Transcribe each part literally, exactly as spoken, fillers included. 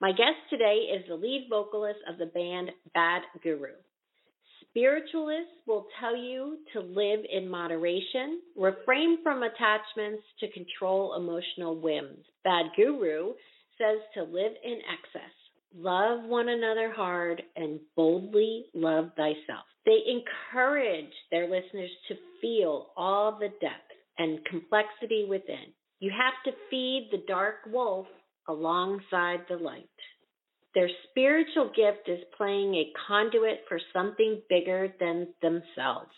My guest today is the lead vocalist of the band Bad Guru. Spiritualists will tell you to live in moderation, refrain from attachments to control emotional whims. Bad Guru says to live in excess, love one another hard, and boldly love thyself. They encourage their listeners to feel all the depth and complexity within. You have to feed the dark wolf alongside the light. Their spiritual gift is playing a conduit for something bigger than themselves.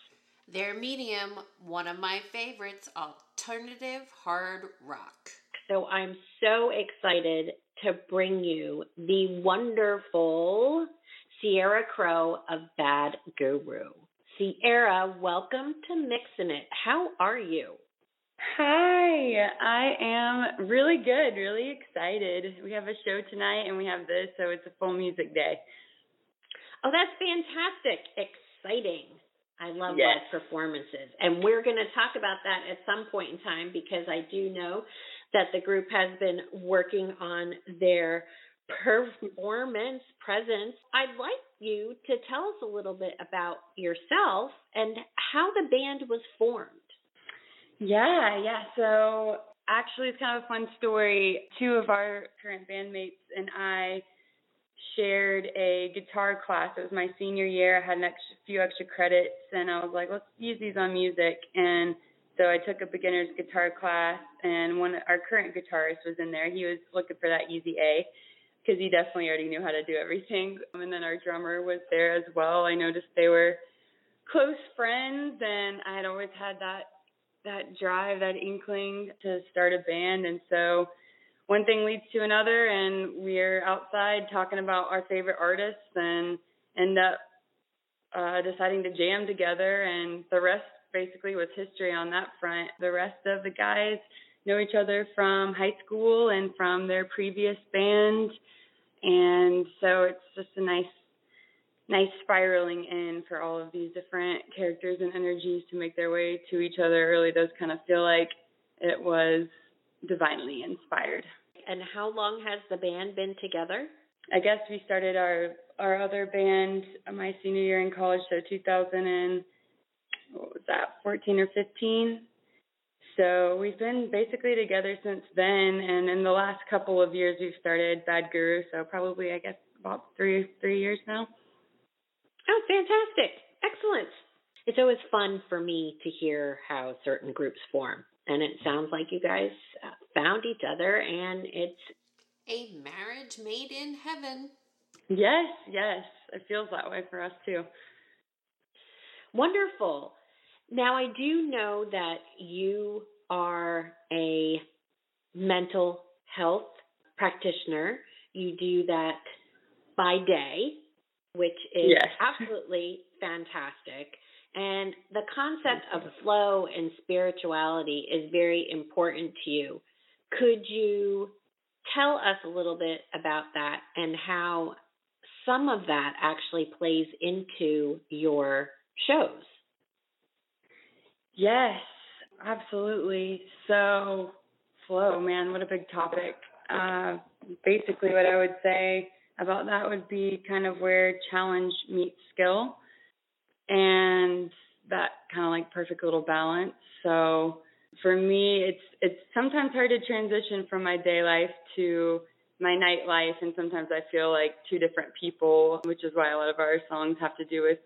Their medium, one of my favorites, alternative hard rock. So I'm so excited to bring you the wonderful Sierra Crowe of Bad Guru. Sierra, welcome to Mixin' It. How are you? Hi, I am really good, really excited. We have a show tonight and we have this, so it's a full music day. Oh, that's fantastic. Exciting. I love yes. live performances. And we're going to talk about that at some point in time because I do know that the group has been working on their performance presence. I'd like you to tell us a little bit about yourself and how the band was formed. Yeah, yeah. So actually, it's kind of a fun story. Two of our current bandmates and I shared a guitar class. It was my senior year. I had an extra, few extra credits, and I was like, let's use these on music. And so I took a beginner's guitar class, and one our current guitarist was in there. He was looking for that easy A because he definitely already knew how to do everything. And then our drummer was there as well. I noticed they were close friends, and I had always had that that drive, that inkling to start a band. And so one thing leads to another, and we're outside talking about our favorite artists and end up uh, deciding to jam together. And the rest basically was history on that front. The rest of the guys know each other from high school and from their previous band. And so it's just a nice nice spiraling in for all of these different characters and energies to make their way to each other. It really does kind of feel like it was divinely inspired. And how long has the band been together? I guess we started our, our other band my senior year in college, so two thousand and what was that, fourteen or fifteen. So we've been basically together since then, and in the last couple of years we've started Bad Guru, so probably I guess about three three years now. Oh, fantastic. Excellent. It's always fun for me to hear how certain groups form. And it sounds like you guys found each other, and it's a marriage made in heaven. Yes, yes. It feels that way for us, too. Wonderful. Now, I do know that you are a mental health practitioner. You do that by day, which is yes. absolutely fantastic. And the concept of flow and spirituality is very important to you. Could you tell us a little bit about that and how some of that actually plays into your shows? Yes, absolutely. So flow, man, what a big topic. Uh, basically what I would say about that would be kind of where challenge meets skill and that kind of like perfect little balance. So for me, it's it's sometimes hard to transition from my day life to my night life, and sometimes I feel like two different people, which is why a lot of our songs have to do with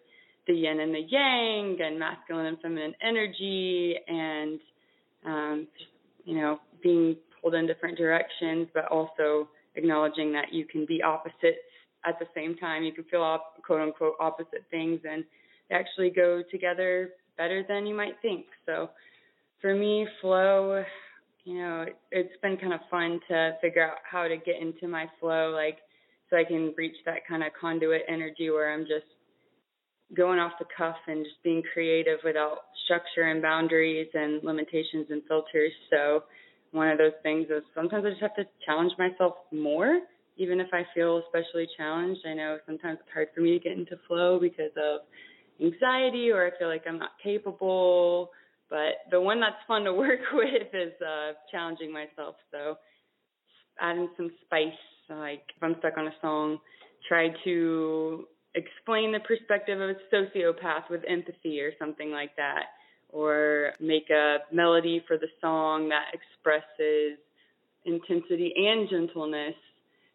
the yin and the yang and masculine and feminine energy and, um, you know, being pulled in different directions, but also acknowledging that you can be opposites at the same time. You can feel op- quote-unquote opposite things, and they actually go together better than you might think. So for me, flow you know, it's been kind of fun to figure out how to get into my flow, like, so I can reach that kind of conduit energy where I'm just going off the cuff and just being creative without structure and boundaries and limitations and filters. So one of those things is sometimes I just have to challenge myself more, even if I feel especially challenged. I know sometimes it's hard for me to get into flow because of anxiety, or I feel like I'm not capable. But the one that's fun to work with is uh, challenging myself. So adding some spice, like if I'm stuck on a song, try to explain the perspective of a sociopath with empathy or something like that, or make a melody for the song that expresses intensity and gentleness.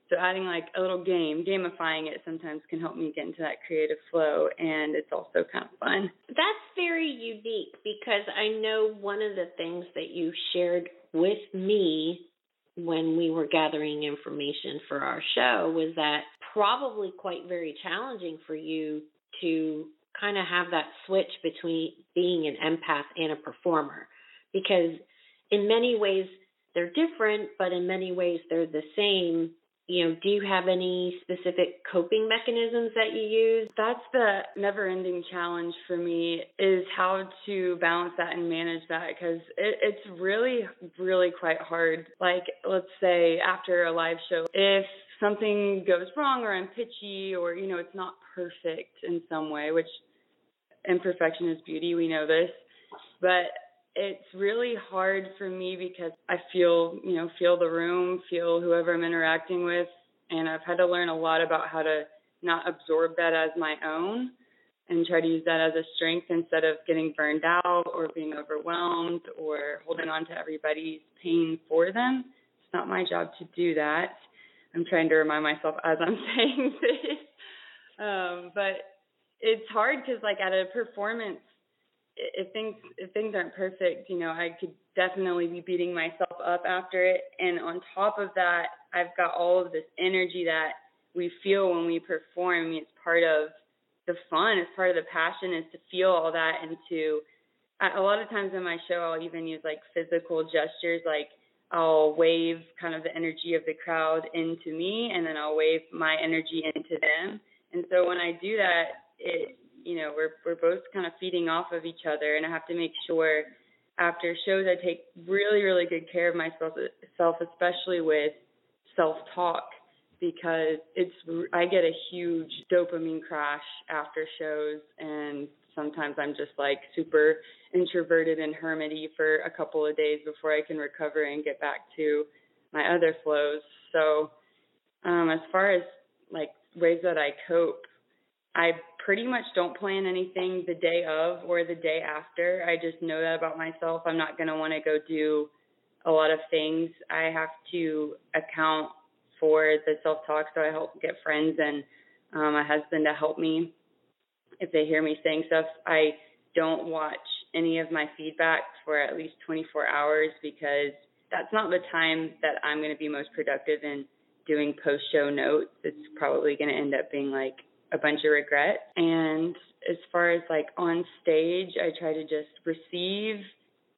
So adding like a little game, gamifying it sometimes can help me get into that creative flow, and it's also kind of fun. That's very unique, because I know one of the things that you shared with me when we were gathering information for our show was that probably quite very challenging for you to kind of have that switch between being an empath and a performer, because in many ways they're different, but in many ways they're the same. You know, do you have any specific coping mechanisms that you use? That's the never-ending challenge for me, is how to balance that and manage that, because it, it's really, really quite hard. Like, let's say after a live show, if something goes wrong or I'm pitchy, or, you know, it's not perfect in some way, which imperfection is beauty, we know this, but it's really hard for me because I feel, you know, feel the room, feel whoever I'm interacting with, and I've had to learn a lot about how to not absorb that as my own and try to use that as a strength instead of getting burned out or being overwhelmed or holding on to everybody's pain for them. It's not my job to do that. I'm trying to remind myself as I'm saying this. Um, but it's hard because, like, at a performance, If things if things aren't perfect, you know, I could definitely be beating myself up after it. And on top of that, I've got all of this energy that we feel when we perform. I mean, it's part of the fun. It's part of the passion, is to feel all that. And to, a lot of times in my show, I'll even use, like, physical gestures. Like, I'll wave kind of the energy of the crowd into me, and then I'll wave my energy into them. And so when I do that, it... you know, we're we're both kind of feeding off of each other, and I have to make sure after shows I take really, really good care of myself, especially with self-talk, because it's I get a huge dopamine crash after shows, and sometimes I'm just like super introverted and hermity for a couple of days before I can recover and get back to my other flows. So um, as far as like ways that I cope, I pretty much don't plan anything the day of or the day after. I just know that about myself. I'm not going to want to go do a lot of things. I have to account for the self-talk, so I help get friends and um, my husband to help me if they hear me saying stuff. I don't watch any of my feedback for at least twenty-four hours, because that's not the time that I'm going to be most productive in doing post-show notes. It's probably going to end up being like a bunch of regret. And as far as like on stage, I try to just receive,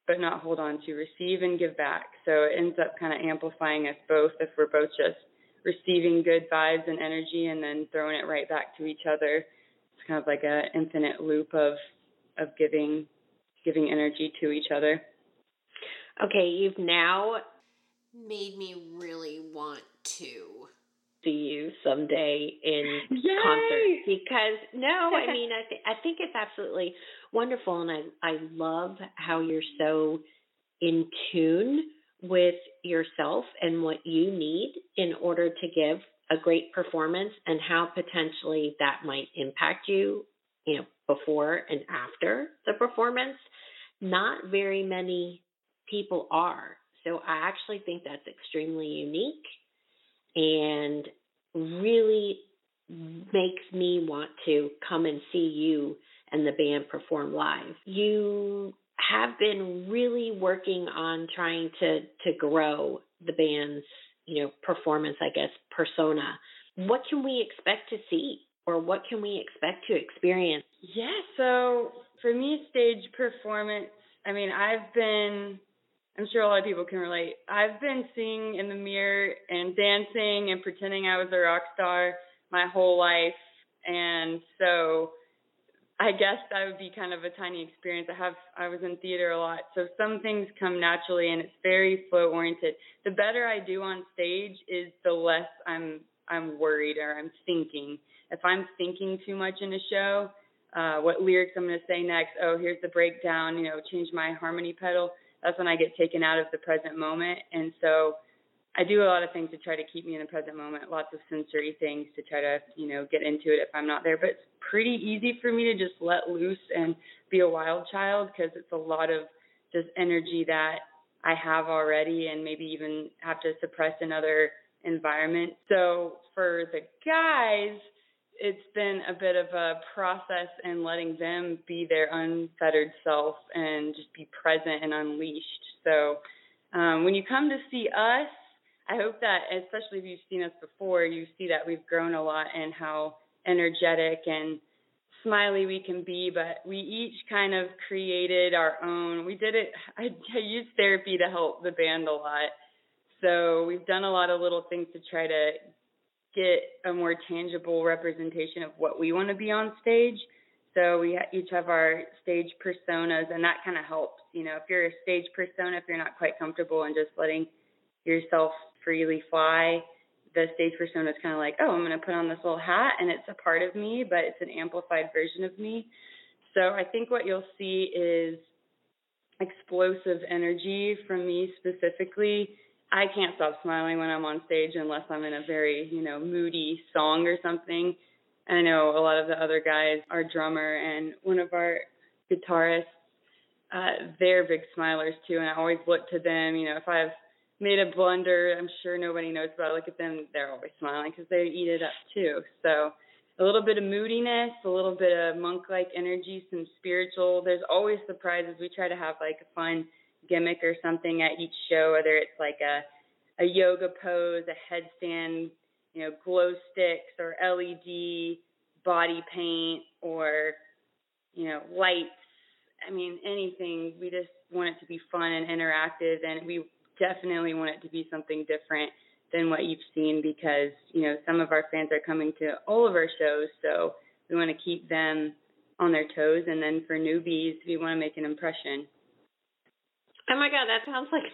but not hold on to, receive and give back. So it ends up kind of amplifying us both if we're both just receiving good vibes and energy and then throwing it right back to each other. It's kind of like an infinite loop of of giving giving energy to each other. Okay, you've now made me really want to see you someday in Yay! concert, because no, I mean, I, th- I think it's absolutely wonderful. And I, I love how you're so in tune with yourself and what you need in order to give a great performance, and how potentially that might impact you, you know, before and after the performance. Not very many people are. So I actually think that's extremely unique, and really makes me want to come and see you and the band perform live. You have been really working on trying to, to grow the band's, you know, performance, I guess, persona. What can we expect to see, or what can we expect to experience? Yeah, so for me, stage performance, I mean, I've been I'm sure a lot of people can relate. I've been singing in the mirror and dancing and pretending I was a rock star my whole life. And so I guess that would be kind of a tiny experience. I have, I was in theater a lot. So some things come naturally and it's very flow oriented. The better I do on stage is the less I'm, I'm worried or I'm thinking. If I'm thinking too much in a show, uh, what lyrics I'm going to say next. Oh, here's the breakdown, you know, change my harmony pedal. That's when I get taken out of the present moment. And so I do a lot of things to try to keep me in the present moment, lots of sensory things to try to, you know, get into it if I'm not there. But it's pretty easy for me to just let loose and be a wild child because it's a lot of just energy that I have already and maybe even have to suppress in other environments. So for the guys, it's been a bit of a process in letting them be their unfettered self and just be present and unleashed. So um, when you come to see us, I hope that, especially if you've seen us before, you see that we've grown a lot and how energetic and smiley we can be. But we each kind of created our own. We did it. I, I used therapy to help the band a lot. So we've done a lot of little things to try to get a more tangible representation of what we want to be on stage. So we each have our stage personas, and that kind of helps. You know, if you're a stage persona, if you're not quite comfortable in just letting yourself freely fly, the stage persona is kind of like, oh, I'm going to put on this little hat, and it's a part of me, but it's an amplified version of me. So I think what you'll see is explosive energy from me specifically. I can't stop smiling when I'm on stage unless I'm in a very, you know, moody song or something. I know a lot of the other guys, our drummer and one of our guitarists, uh, they're big smilers too. And I always look to them, you know, if I've made a blunder, I'm sure nobody knows about it. Look at them. They're always smiling because they eat it up too. So a little bit of moodiness, a little bit of monk-like energy, some spiritual. There's always surprises. We try to have like a fun gimmick or something at each show, whether it's like a a yoga pose, a headstand, you know, glow sticks or L E D body paint or, you know, lights. I mean, anything. We just want it to be fun and interactive, and we definitely want it to be something different than what you've seen because, you know, some of our fans are coming to all of our shows, so we want to keep them on their toes. And then for newbies, we want to make an impression. Oh, my God, that sounds like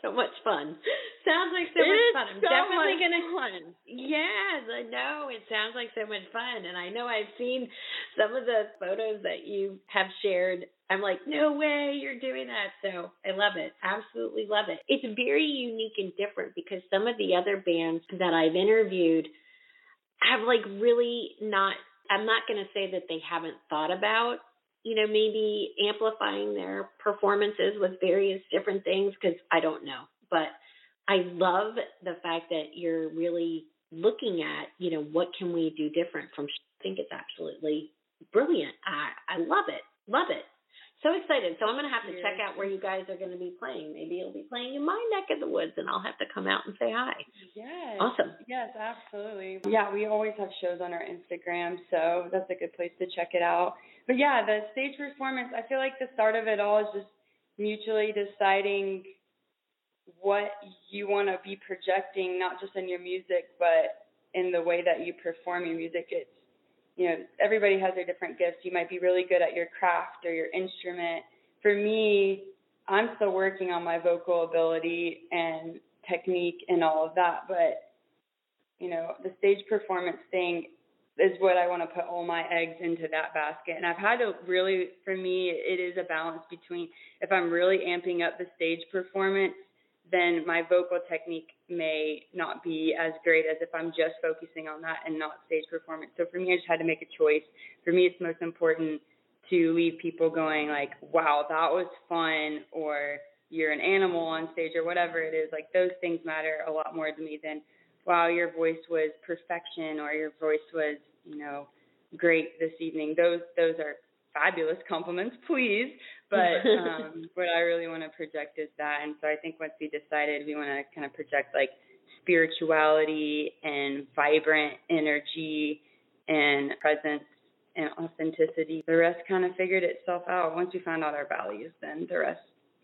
so much fun. Sounds like so it much fun. I'm so definitely going to Yes, I know. It sounds like so much fun. And I know I've seen some of the photos that you have shared. I'm like, no way you're doing that. So I love it. Absolutely love it. It's very unique and different because some of the other bands that I've interviewed have like really not, I'm not going to say that they haven't thought about, you know, maybe amplifying their performances with various different things because I don't know. But I love the fact that you're really looking at, you know, what can we do different from, I think it's absolutely brilliant. I, I love it. Love it. So excited. So I'm going to have to yeah. check out where you guys are going to be playing. Maybe you'll be playing in my neck of the woods and I'll have to come out and say hi. Yes. Awesome. Yes, absolutely. Yeah, we always have shows on our Instagram, so that's a good place to check it out. But yeah, the stage performance, I feel like the start of it all is just mutually deciding what you want to be projecting, not just in your music, but in the way that you perform your music. It's, you know, everybody has their different gifts. You might be really good at your craft or your instrument. For me, I'm still working on my vocal ability and technique and all of that. But, you know, the stage performance thing is what I want to put all my eggs into that basket. And I've had to really, for me, it is a balance between if I'm really amping up the stage performance, then my vocal technique may not be as great as if I'm just focusing on that and not stage performance. So for me, I just had to make a choice. For me, it's most important to leave people going like, wow, that was fun, or you're an animal on stage, or whatever it is. Like those things matter a lot more to me than, wow, your voice was perfection, or your voice was, you know, great this evening. Those those are fabulous compliments, please. But um, what I really want to project is that. And so I think once we decided, we want to kind of project like spirituality and vibrant energy and presence and authenticity. The rest kind of figured itself out. Once we found out our values, then the rest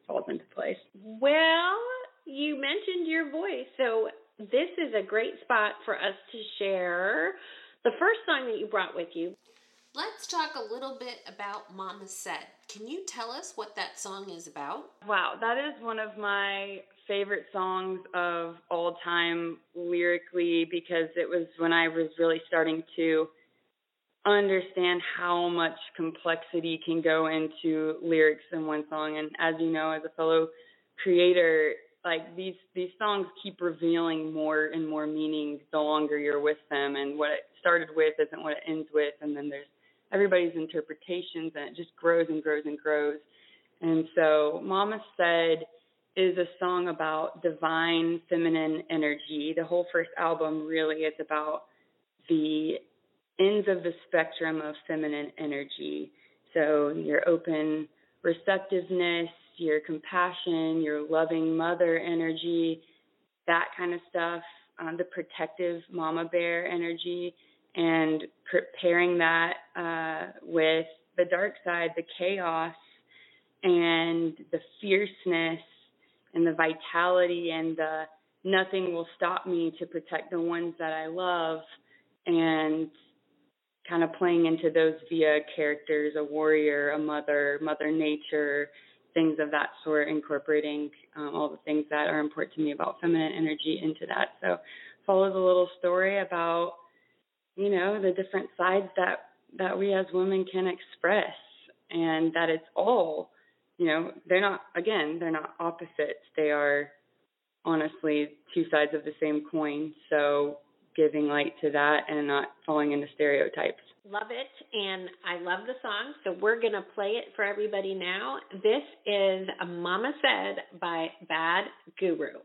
falls into place? Well, you mentioned your voice, so this is a great spot for us to share the first song that you brought with you. Let's talk a little bit about Mama Said. Can you tell us what that song is about? Wow, that is one of my favorite songs of all time lyrically, because it was when I was really starting to understand how much complexity can go into lyrics in one song. And as you know, as a fellow creator, like these these songs keep revealing more and more meanings the longer you're with them, and what it started with isn't what it ends with, and then there's everybody's interpretations, and it just grows and grows and grows. And so Mama Said is a song about divine feminine energy. The whole first album really is about the ends of the spectrum of feminine energy. So your open receptiveness, your compassion, your loving mother energy, that kind of stuff, um, the protective mama bear energy, and pairing that uh, with the dark side, the chaos and the fierceness and the vitality and the nothing will stop me to protect the ones that I love, and kind of playing into those via characters, a warrior, a mother, Mother Nature, things of that sort, incorporating um, all the things that are important to me about feminine energy into that. So follows a little story about, you know, the different sides that, that we as women can express, and that it's all, you know, they're not, again, they're not opposites. They are honestly two sides of the same coin. So giving light to that and not falling into stereotypes. Love it, and I love the song, so we're going to play it for everybody now. This is Mama Said by Bad Guru.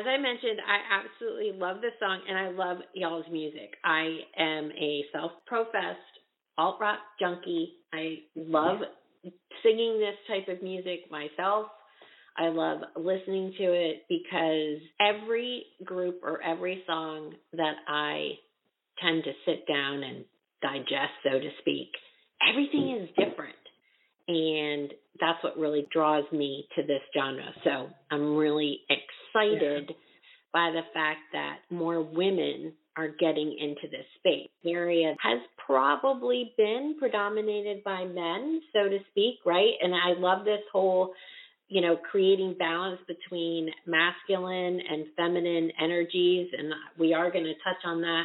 as I mentioned, I absolutely love this song, and I love y'all's music. I am a self-professed alt-rock junkie. I love singing this type of music myself. I love listening to it because every group or every song that I tend to sit down and digest, so to speak, everything is different. And that's what really draws me to this genre. So I'm really excited yeah. by the fact that more women are getting into this space. The area has probably been predominated by men, so to speak, right? And I love this whole, you know, creating balance between masculine and feminine energies. And we are going to touch on that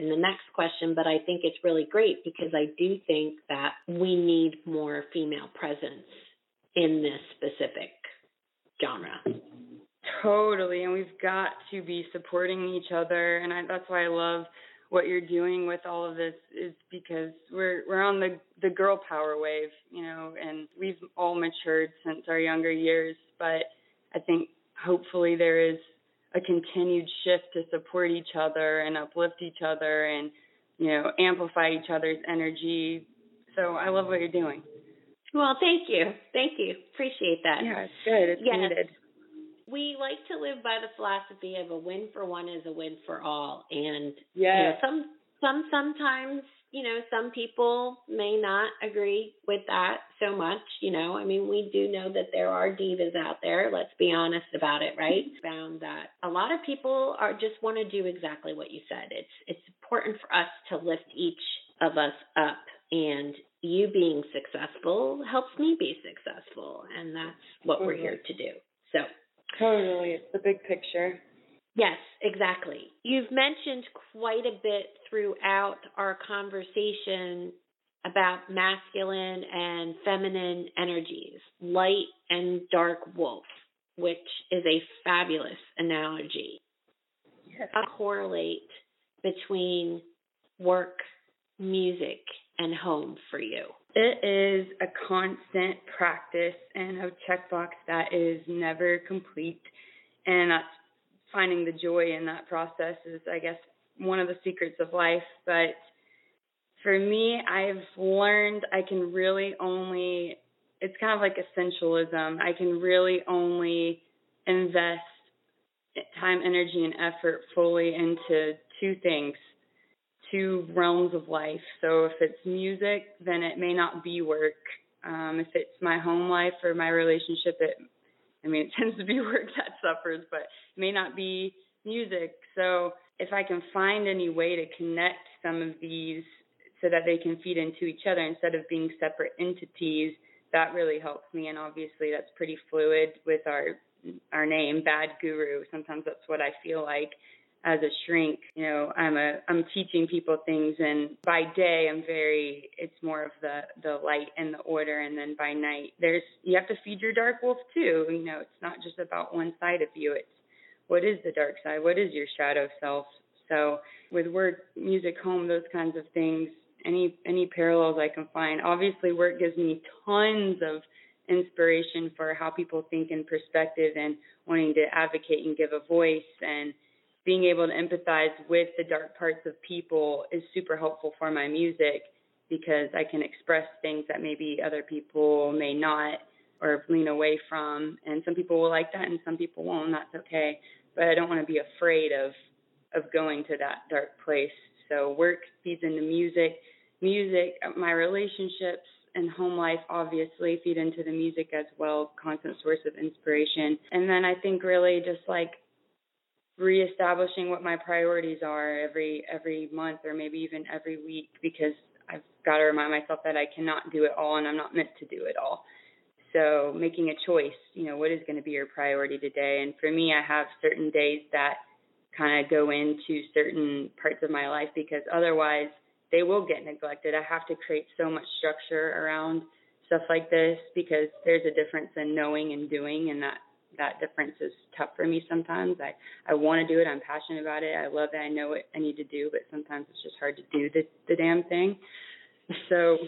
in the next question, but I think it's really great because I do think that we need more female presence in this specific genre. Totally. And we've got to be supporting each other. And I, that's why I love what you're doing with all of this, is because we're we're on the, the girl power wave, you know, and we've all matured since our younger years. But I think hopefully there is a continued shift to support each other and uplift each other and, you know, amplify each other's energy. So I love what you're doing. Well, thank you. Thank you. Appreciate that. Yeah, it's good. It's yes. needed. We like to live by the philosophy of a win for one is a win for all. And yes. you know, some, some, sometimes, you know, some people may not agree with that so much, you know. I mean, we do know that there are divas out there. Let's be honest about it, right? Found that a lot of people are just want to do exactly what you said. It's it's important for us to lift each of us up, and you being successful helps me be successful, and that's what mm-hmm. we're here to do. So totally, it's the big picture. Yes, exactly. You've mentioned quite a bit throughout our conversation about masculine and feminine energies, light and dark wolf, which is a fabulous analogy. Yes. I correlate between work, music, and home for you. It is a constant practice and a checkbox that is never complete, and that's finding the joy in that process is, I guess, one of the secrets of life. But for me, I've learned I can really only, it's kind of like essentialism. I can really only invest time, energy, and effort fully into two things, two realms of life. So if it's music, then it may not be work. Um, if it's my home life or my relationship, it I mean, it tends to be work that suffers, but it may not be music. So if I can find any way to connect some of these so that they can feed into each other instead of being separate entities, that really helps me. And obviously that's pretty fluid with our our name, Bad Guru. Sometimes that's what I feel like as a shrink. You know, I'm a I'm teaching people things, and by day I'm very, it's more of the, the light and the order, and then by night there's, you have to feed your dark wolf too. You know, it's not just about one side of you. It's what is the dark side? What is your shadow self? So with work, music, home, those kinds of things, any any parallels I can find. Obviously work gives me tons of inspiration for how people think and perspective and wanting to advocate and give a voice, and being able to empathize with the dark parts of people is super helpful for my music, because I can express things that maybe other people may not or lean away from. And some people will like that and some people won't, and that's okay. But I don't want to be afraid of of going to that dark place. So work feeds into music. Music, my relationships and home life obviously feed into the music as well, constant source of inspiration. And then I think really just like reestablishing what my priorities are every every month or maybe even every week, because I've got to remind myself that I cannot do it all and I'm not meant to do it all. So making a choice, you know, what is going to be your priority today? And for me, I have certain days that kind of go into certain parts of my life, because otherwise they will get neglected. I have to create so much structure around stuff like this, because there's a difference in knowing and doing, and that that difference is tough for me sometimes. I, I want to do it. I'm passionate about it. I love that I know what I need to do, but sometimes it's just hard to do the, the damn thing. So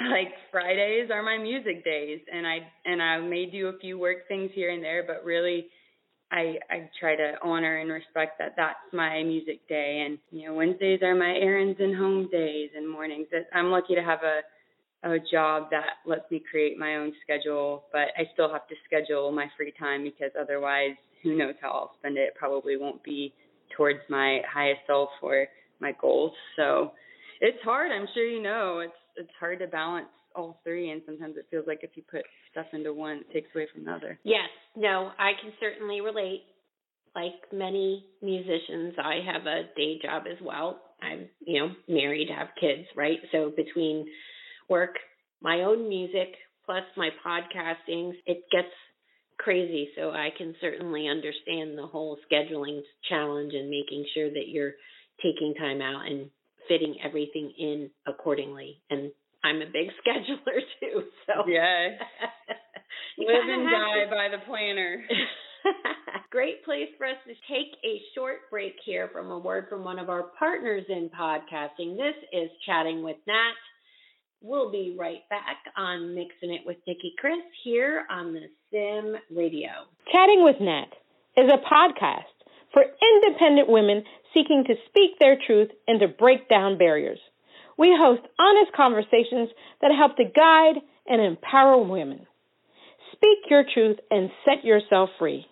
like Fridays are my music days, and I, and I may do a few work things here and there, but really I, I try to honor and respect that that's my music day. And, you know, Wednesdays are my errands and home days and mornings. I'm lucky to have a, a job that lets me create my own schedule, but I still have to schedule my free time because otherwise, who knows how I'll spend it. It probably won't be towards my highest self or my goals. So it's hard. I'm sure you know. It's it's hard to balance all three, and sometimes it feels like if you put stuff into one, it takes away from the other. Yes. No, I can certainly relate. Like many musicians, I have a day job as well. I'm, you know, married, have kids, right? So between work, my own music, plus my podcasting, it gets crazy. So I can certainly understand the whole scheduling challenge and making sure that you're taking time out and fitting everything in accordingly. And I'm a big scheduler too. So yes. Live and die by the planner. Great place for us to take a short break here from a word from one of our partners in podcasting. This is Chatting with Nat. We'll be right back on Mixing It with Nicki Kris here on the Sim Radio. Chatting with Nat is a podcast for independent women seeking to speak their truth and to break down barriers. We host honest conversations that help to guide and empower women. Speak your truth and set yourself free.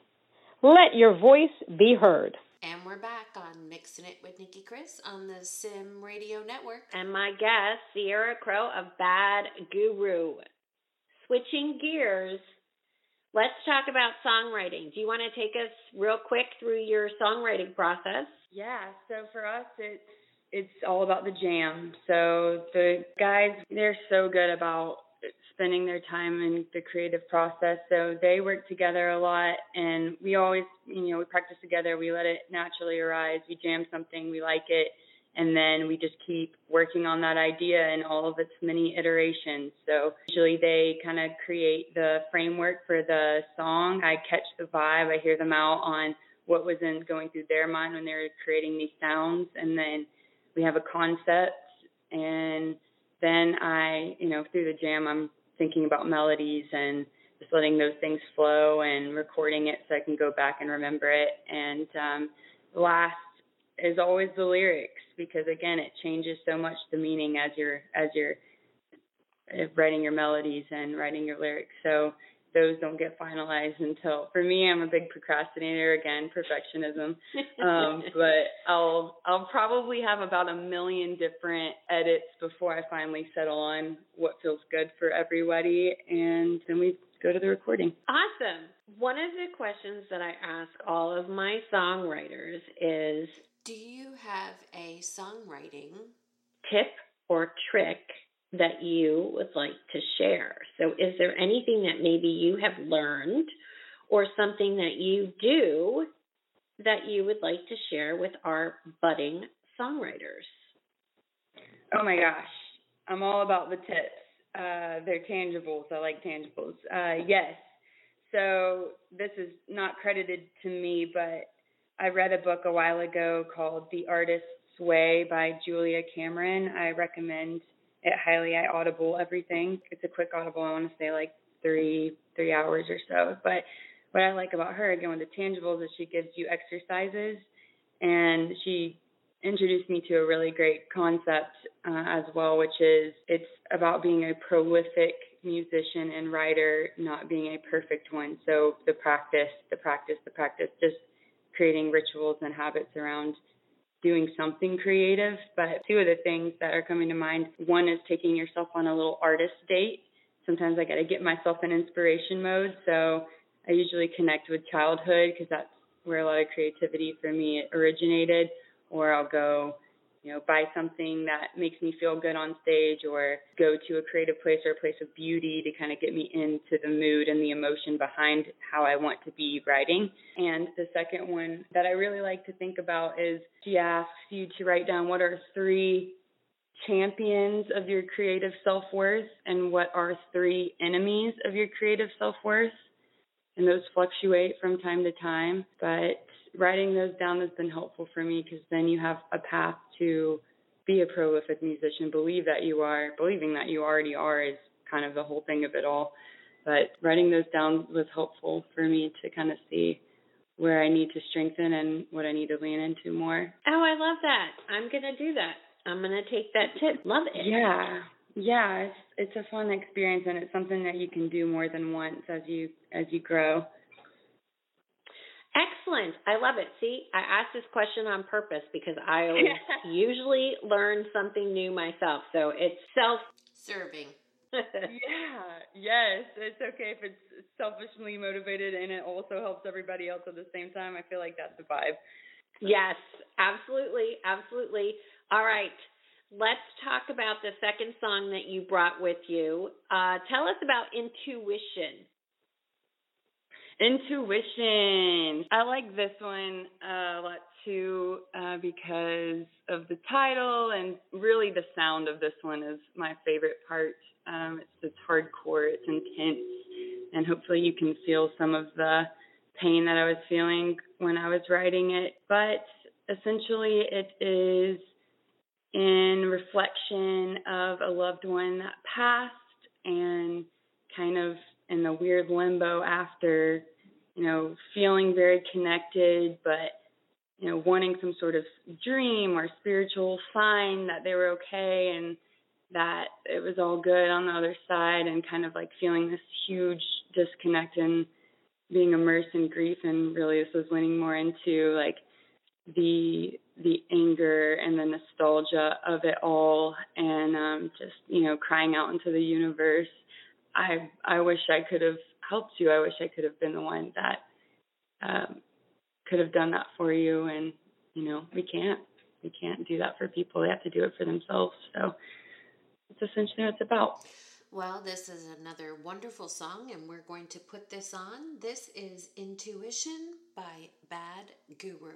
Let your voice be heard. And we're back on Mixing It with Nicki Kris on the Sim Radio Network. And my guest, Sierra Crowe of Bad Guru. Switching gears, let's talk about songwriting. Do you want to take us real quick through your songwriting process? Yeah, so for us, it's It's all about the jam. So the guys, they're so good about spending their time in the creative process. So they work together a lot, and we always, you know, we practice together. We let it naturally arise. We jam something, we like it, and then we just keep working on that idea in all of its many iterations. So usually they kind of create the framework for the song. I catch the vibe. I hear them out on what was in going through their mind when they were creating these sounds, and then we have a concept, and then I, you know, through the jam, I'm thinking about melodies and just letting those things flow and recording it so I can go back and remember it. And um, last is always the lyrics, because again, it changes so much the meaning as you're as you're writing your melodies and writing your lyrics. So those don't get finalized until, for me, I'm a big procrastinator, again, perfectionism. Um, but I'll I'll probably have about a million different edits before I finally settle on what feels good for everybody, and then we go to the recording. Awesome. One of the questions that I ask all of my songwriters is, do you have a songwriting tip or trick that you would like to share? So is there anything that maybe you have learned or something that you do that you would like to share with our budding songwriters? Oh my gosh. I'm all about the tips. Uh, they're tangibles. I like tangibles. Uh, yes. So this is not credited to me, but I read a book a while ago called The Artist's Way by Julia Cameron. I recommend it highly. I audible everything. It's a quick audible. I want to say like three three hours or so. But what I like about her, again, with the tangibles, is she gives you exercises. And she introduced me to a really great concept uh, as well, which is it's about being a prolific musician and writer, not being a perfect one. So the practice, the practice, the practice, just creating rituals and habits around doing something creative. But two of the things that are coming to mind, one is taking yourself on a little artist date. Sometimes I got to get myself in inspiration mode. So I usually connect with childhood because that's where a lot of creativity for me originated. Or I'll go, you know, buy something that makes me feel good on stage, or go to a creative place or a place of beauty to kind of get me into the mood and the emotion behind how I want to be writing. And the second one that I really like to think about is she asks you to write down what are three champions of your creative self-worth and what are three enemies of your creative self-worth. And those fluctuate from time to time, but writing those down has been helpful for me because then you have a path to be a prolific musician. Believe that you are, believing that you already are is kind of the whole thing of it all. But writing those down was helpful for me to kind of see where I need to strengthen and what I need to lean into more. Oh, I love that. I'm going to do that. I'm going to take that tip. Love it. Yeah. Yeah, it's, it's a fun experience, and it's something that you can do more than once as you as you grow. Excellent. I love it. See, I asked this question on purpose because I always usually learn something new myself. So it's self-serving. Yeah, yes. It's okay if it's selfishly motivated and it also helps everybody else at the same time. I feel like that's the vibe. Yes, absolutely, absolutely. All right. Let's talk about the second song that you brought with you. Uh, tell us about Intuition. Intuition. I like this one a lot too uh, because of the title, and really the sound of this one is my favorite part. Um, it's, it's hardcore, it's intense, and hopefully you can feel some of the pain that I was feeling when I was writing it. But essentially it is in reflection of a loved one that passed, and kind of in the weird limbo after, you know, feeling very connected, but, you know, wanting some sort of dream or spiritual sign that they were okay and that it was all good on the other side, and kind of like feeling this huge disconnect and being immersed in grief. And really this was leaning more into like the the anger and the nostalgia of it all, and um, just, you know, crying out into the universe. I I wish I could have helped you. I wish I could have been the one that um, could have done that for you. And, you know, we can't. We can't do that for people. They have to do it for themselves. So that's essentially what it's about. Well, this is another wonderful song, and we're going to put this on. This is Intuition by Bad Guru.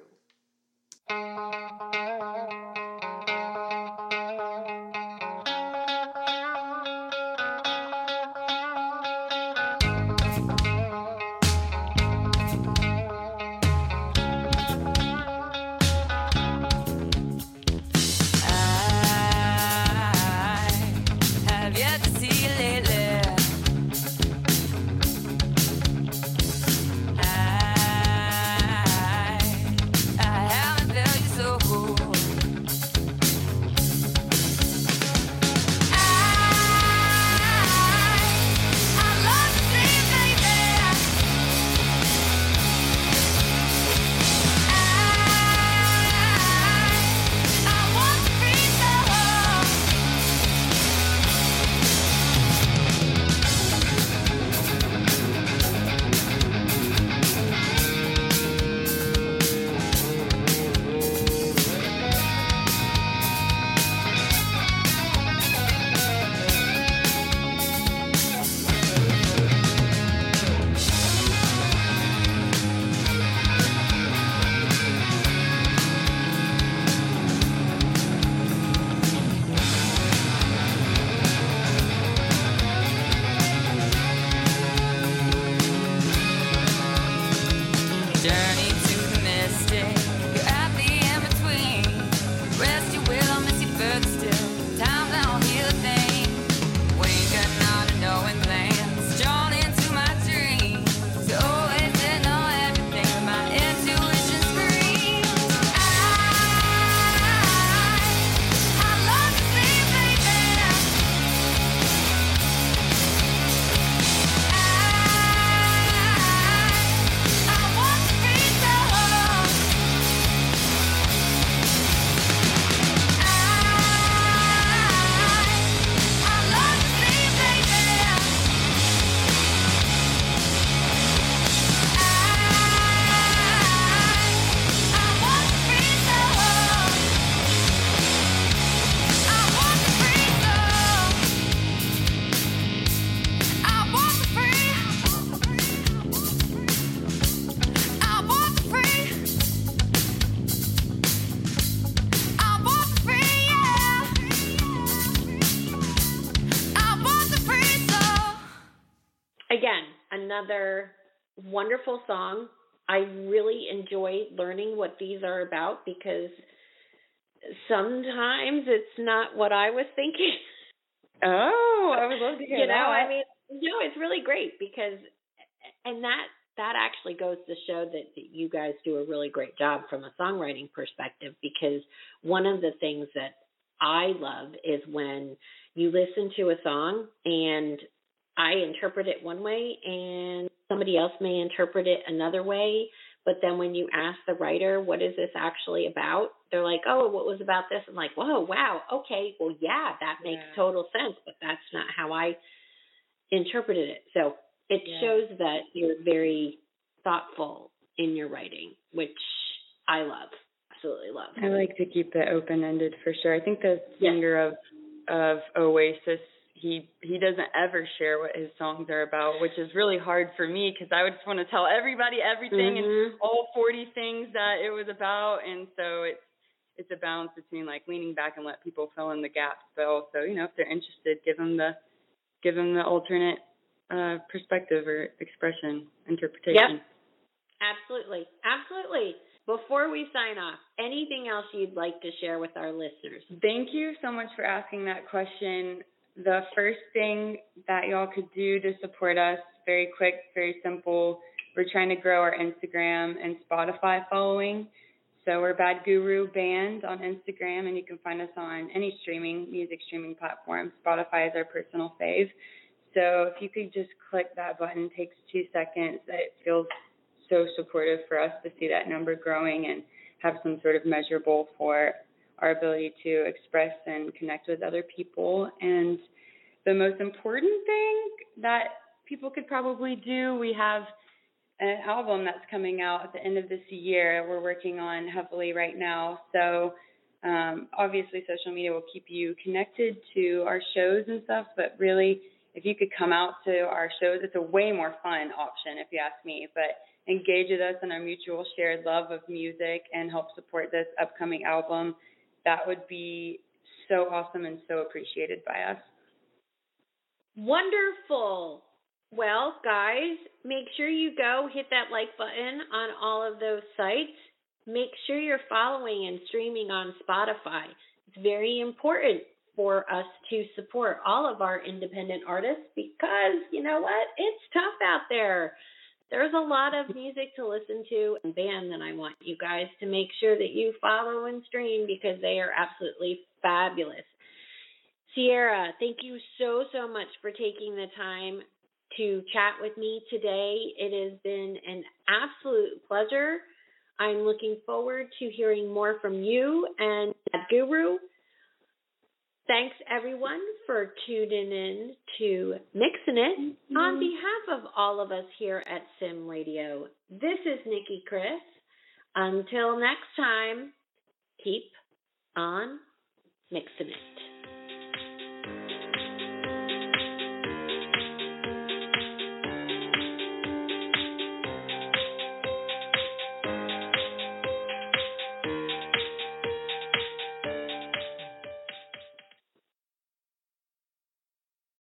Another wonderful song. I really enjoy learning what these are about, because sometimes it's not what I was thinking. Oh, I would love to hear you that. You know, I mean, no, it's really great because, and that that actually goes to show that you guys do a really great job from a songwriting perspective, because one of the things that I love is when you listen to a song and I interpret it one way and somebody else may interpret it another way. But then when you ask the writer, what is this actually about? They're like, oh, what was about this? I'm like, whoa, wow. Okay. Well, yeah, that makes yeah. total sense, but that's not how I interpreted it. So it yeah. shows that you're very thoughtful in your writing, which I love. Absolutely love. I like to keep that open-ended for sure. I think the singer yeah. of, of Oasis, He he doesn't ever share what his songs are about, which is really hard for me because I would just want to tell everybody everything mm-hmm. and all forty things that it was about. And so it's it's a balance between like leaning back and let people fill in the gaps, but also, you know, if they're interested, give them the give them the alternate uh, perspective or expression, interpretation. Yep. Absolutely, absolutely. Before we sign off, anything else you'd like to share with our listeners? Thank you so much for asking that question. The first thing that y'all could do to support us, very quick, very simple, we're trying to grow our Instagram and Spotify following. So we're Bad Guru Band on Instagram, and you can find us on any streaming, music streaming platform. Spotify is our personal fave. So if you could just click that button, it takes two seconds. It feels so supportive for us to see that number growing and have some sort of measurable for our ability to express and connect with other people. And the most important thing that people could probably do, we have an album that's coming out at the end of this year we're working on heavily right now. So um, obviously social media will keep you connected to our shows and stuff, but really if you could come out to our shows, it's a way more fun option if you ask me, but engage with us in our mutual shared love of music and help support this upcoming album. That would be so awesome and so appreciated by us. Wonderful. Well, guys, make sure you go hit that like button on all of those sites. Make sure you're following and streaming on Spotify. It's very important for us to support all of our independent artists because, you know what, it's tough out there. There's a lot of music to listen to and band that I want you guys to make sure that you follow and stream because they are absolutely fabulous. Sierra, thank you so, so much for taking the time to chat with me today. It has been an absolute pleasure. I'm looking forward to hearing more from you and Bad Guru. Thanks, everyone, for tuning in to Mixing It. Mm-hmm. On behalf of all of us here at Sim Radio, this is Nicki Kris. Until next time, keep on mixing it.